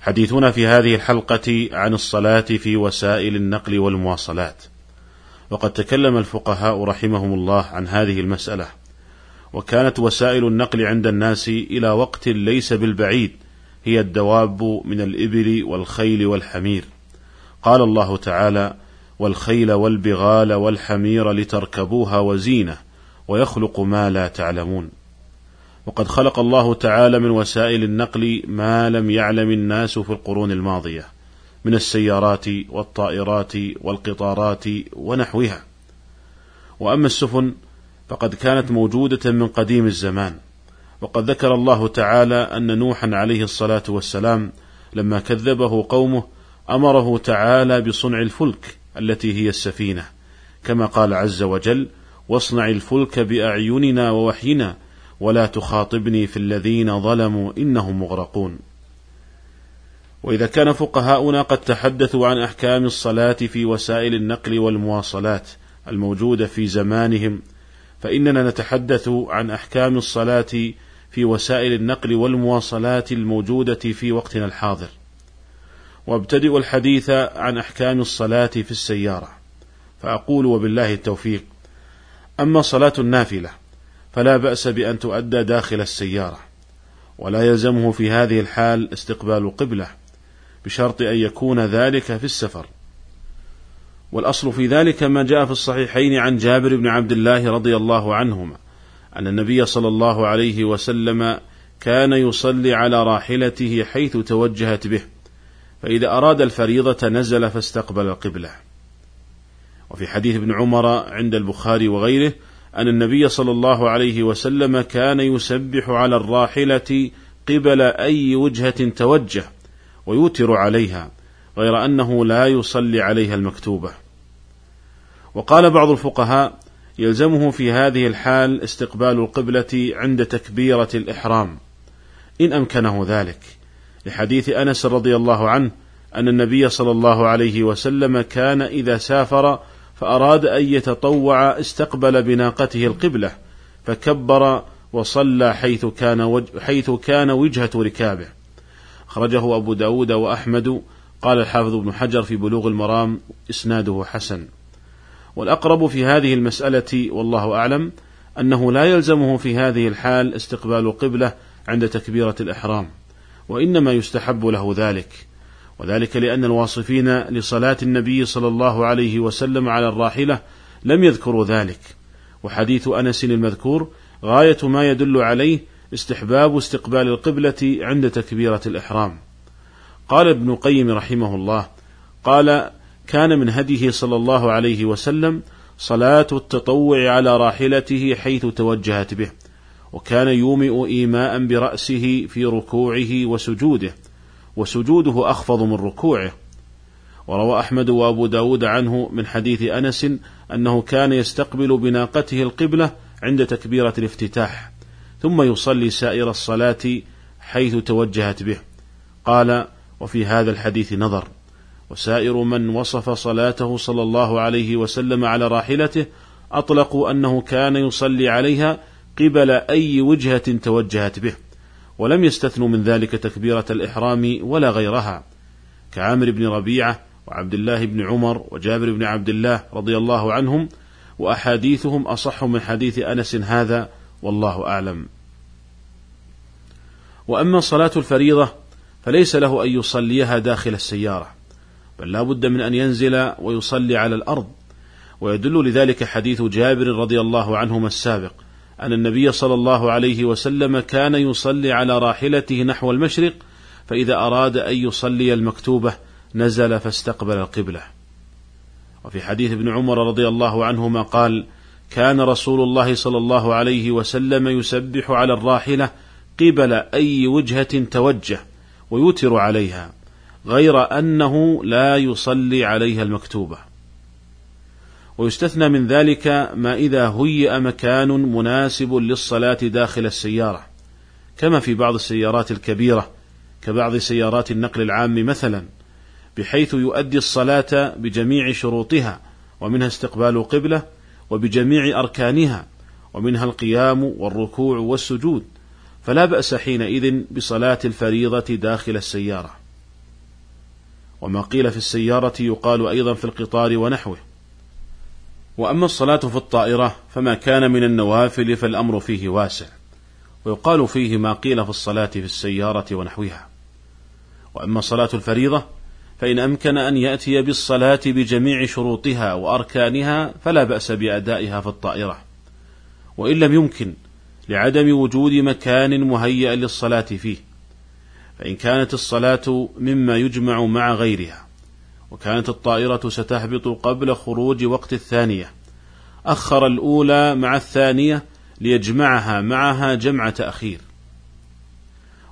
حديثنا في هذه الحلقة عن الصلاة في وسائل النقل والمواصلات، وقد تكلم الفقهاء رحمهم الله عن هذه المسألة، وكانت وسائل النقل عند الناس إلى وقت ليس بالبعيد هي الدواب من الإبل والخيل والحمير. قال الله تعالى: والخيل والبغال والحمير لتركبوها وزينة ويخلق ما لا تعلمون. وقد خلق الله تعالى من وسائل النقل ما لم يعلم الناس في القرون الماضية من السيارات والطائرات والقطارات ونحوها. وأما السفن فقد كانت موجودة من قديم الزمان، وقد ذكر الله تعالى أن نوحا عليه الصلاة والسلام لما كذبه قومه أمره تعالى بصنع الفلك التي هي السفينة، كما قال عز وجل: واصنع الفلك بأعيننا ووحينا ولا تخاطبني في الذين ظلموا إنهم مغرقون. وإذا كان فقهاؤنا قد تحدثوا عن أحكام الصلاة في وسائل النقل والمواصلات الموجودة في زمانهم، فإننا نتحدث عن أحكام الصلاة في وسائل النقل والمواصلات الموجودة في وقتنا الحاضر. وابتدئ الحديث عن أحكام الصلاة في السيارة، فأقول وبالله التوفيق: أما صلاة النافلة فلا بأس بأن تؤدى داخل السيارة، ولا يلزمه في هذه الحال استقبال قبلة، بشرط أن يكون ذلك في السفر. والأصل في ذلك ما جاء في الصحيحين عن جابر بن عبد الله رضي الله عنهما أن النبي صلى الله عليه وسلم كان يصلي على راحلته حيث توجهت به، فإذا أراد الفريضة نزل فاستقبل القبلة. وفي حديث ابن عمر عند البخاري وغيره أن النبي صلى الله عليه وسلم كان يسبح على الراحلة قبل أي وجهة توجه ويوتر عليها، غير أنه لا يصلي عليها المكتوبة. وقال بعض الفقهاء: يلزمه في هذه الحال استقبال القبلة عند تكبيرة الإحرام إن أمكنه ذلك، لحديث أنس رضي الله عنه أن النبي صلى الله عليه وسلم كان إذا سافر فأراد أن يتطوع استقبل بناقته القبلة فكبر وصلى حيث كان وجهة ركابه. أخرجه أبو داود وأحمد. قال الحافظ ابن حجر في بلوغ المرام: إسناده حسن. والأقرب في هذه المسألة والله أعلم أنه لا يلزمه في هذه الحال استقبال القبلة عند تكبيرة الإحرام، وإنما يستحب له ذلك، وذلك لأن الواصفين لصلاة النبي صلى الله عليه وسلم على الراحلة لم يذكروا ذلك. وحديث أنس المذكور غاية ما يدل عليه استحباب استقبال القبلة عند تكبيرة الإحرام. قال ابن القيم رحمه الله: قال: كان من هديه صلى الله عليه وسلم صلاة التطوع على راحلته حيث توجهت به، وكان يومئ إيماء برأسه في ركوعه وسجوده، وسجوده أخفض من ركوعه. وروى أحمد وأبو داود عنه من حديث أنس أنه كان يستقبل بناقته القبلة عند تكبيرة الافتتاح ثم يصلي سائر الصلاة حيث توجهت به. قال: وفي هذا الحديث نظر، وسائر من وصف صلاته صلى الله عليه وسلم على راحلته أطلقوا أنه كان يصلي عليها قبل أي وجهة توجهت به، ولم يستثنوا من ذلك تكبيرة الإحرام ولا غيرها، كعامر بن ربيعة وعبد الله بن عمر وجابر بن عبد الله رضي الله عنهم، وأحاديثهم أصح من حديث أنس هذا والله أعلم. وأما صلاة الفريضة فليس له أن يصليها داخل السيارة، بل لا بد من أن ينزل ويصلي على الأرض. ويدل لذلك حديث جابر رضي الله عنهما السابق أن النبي صلى الله عليه وسلم كان يصلي على راحلته نحو المشرق، فإذا أراد أن يصلي المكتوبة نزل فاستقبل القبلة. وفي حديث ابن عمر رضي الله عنهما قال: كان رسول الله صلى الله عليه وسلم يسبح على الراحلة قبل أي وجهة توجه ويوتر عليها، غير أنه لا يصلي عليها المكتوبة. ويستثنى من ذلك ما إذا هيئ مكان مناسب للصلاة داخل السيارة، كما في بعض السيارات الكبيرة كبعض سيارات النقل العام مثلا، بحيث يؤدي الصلاة بجميع شروطها، ومنها استقبال قبلة وبجميع أركانها، ومنها القيام والركوع والسجود، فلا بأس حينئذ بصلاة الفريضة داخل السيارة. وما قيل في السيارة يقال أيضا في القطار ونحوه. وأما الصلاة في الطائرة فما كان من النوافل فالأمر فيه واسع، ويقال فيه ما قيل في الصلاة في السيارة ونحوها. وأما صلاة الفريضة فإن أمكن أن يأتي بالصلاة بجميع شروطها وأركانها فلا بأس بأدائها في الطائرة، وإن لم يمكن لعدم وجود مكان مهيأ للصلاة فيه، فإن كانت الصلاة مما يجمع مع غيرها، وكانت الطائرة ستهبط قبل خروج وقت الثانية، أخر الأولى مع الثانية ليجمعها معها جمع تأخير.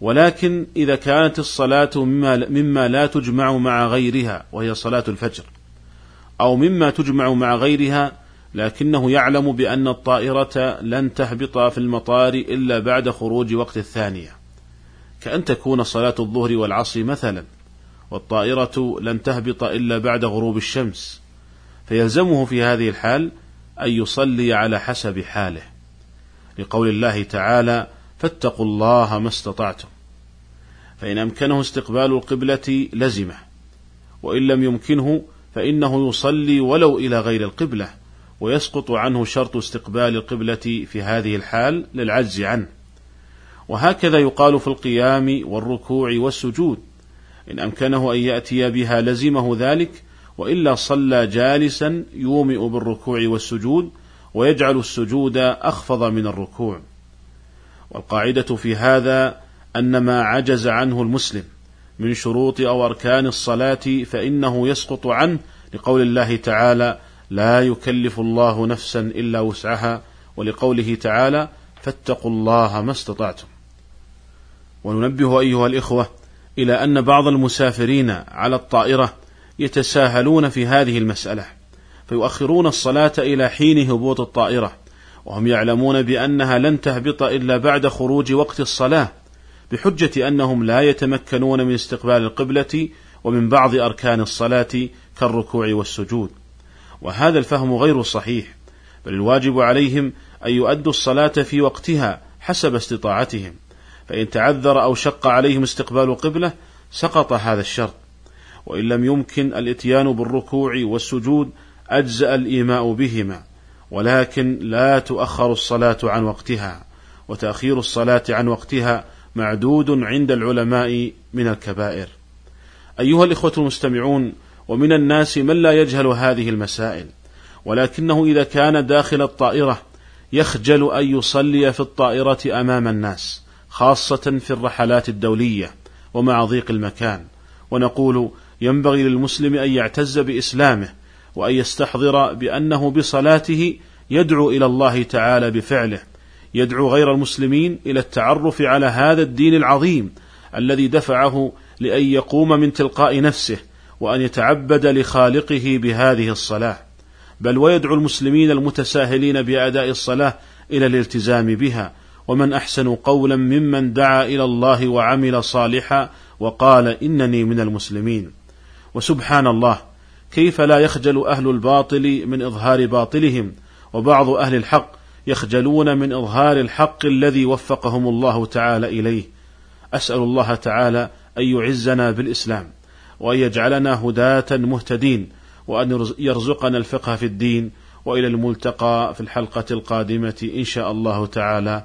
ولكن إذا كانت الصلاة مما لا تجمع مع غيرها وهي صلاة الفجر، أو مما تجمع مع غيرها لكنه يعلم بأن الطائرة لن تهبط في المطار إلا بعد خروج وقت الثانية، كأن تكون صلاة الظهر والعصر مثلا والطائرة لن تهبط إلا بعد غروب الشمس، فيلزمه في هذه الحال أن يصلي على حسب حاله، لقول الله تعالى: فاتقوا الله ما استطعتم. فإن أمكنه استقبال القبلة لزمه، وإن لم يمكنه فإنه يصلي ولو إلى غير القبلة، ويسقط عنه شرط استقبال القبلة في هذه الحال للعجز عنه. وهكذا يقال في القيام والركوع والسجود، إن أمكنه أن يأتي بها لزمه ذلك، وإلا صلى جالسا يومئ بالركوع والسجود، ويجعل السجود أخفض من الركوع. والقاعدة في هذا أن ما عجز عنه المسلم من شروط أو أركان الصلاة فإنه يسقط عنه، لقول الله تعالى: لا يكلف الله نفسا إلا وسعها، ولقوله تعالى: فاتقوا الله ما استطعتم. وننبه أيها الإخوة إلى أن بعض المسافرين على الطائرة يتساهلون في هذه المسألة، فيؤخرون الصلاة إلى حين هبوط الطائرة، وهم يعلمون بأنها لن تهبط إلا بعد خروج وقت الصلاة، بحجة أنهم لا يتمكنون من استقبال القبلة ومن بعض أركان الصلاة كالركوع والسجود. وهذا الفهم غير صحيح، بل الواجب عليهم أن يؤدوا الصلاة في وقتها حسب استطاعتهم، فإن تعذر أو شق عليهم استقبال قبلة سقط هذا الشرط، وإن لم يمكن الإتيان بالركوع والسجود أجزأ الإيماء بهما، ولكن لا تؤخر الصلاة عن وقتها، وتأخير الصلاة عن وقتها معدود عند العلماء من الكبائر. أيها الإخوة المستمعون، ومن الناس من لا يجهل هذه المسائل، ولكنه إذا كان داخل الطائرة يخجل أن يصلي في الطائرة أمام الناس، خاصة في الرحلات الدولية ومع ضيق المكان. ونقول: ينبغي للمسلم أن يعتز بإسلامه، وأن يستحضر بأنه بصلاته يدعو إلى الله تعالى بفعله، يدعو غير المسلمين إلى التعرف على هذا الدين العظيم الذي دفعه لأن يقوم من تلقاء نفسه، وأن يتعبد لخالقه بهذه الصلاة، بل ويدعو المسلمين المتساهلين بأداء الصلاة إلى الالتزام بها. ومن أحسن قولا ممن دعا إلى الله وعمل صالحا وقال إنني من المسلمين. وسبحان الله، كيف لا يخجل أهل الباطل من إظهار باطلهم، وبعض أهل الحق يخجلون من إظهار الحق الذي وفقهم الله تعالى إليه. أسأل الله تعالى أن يعزنا بالإسلام، وأن يجعلنا هداة مهتدين، وأن يرزقنا الفقه في الدين. وإلى الملتقى في الحلقة القادمة إن شاء الله تعالى،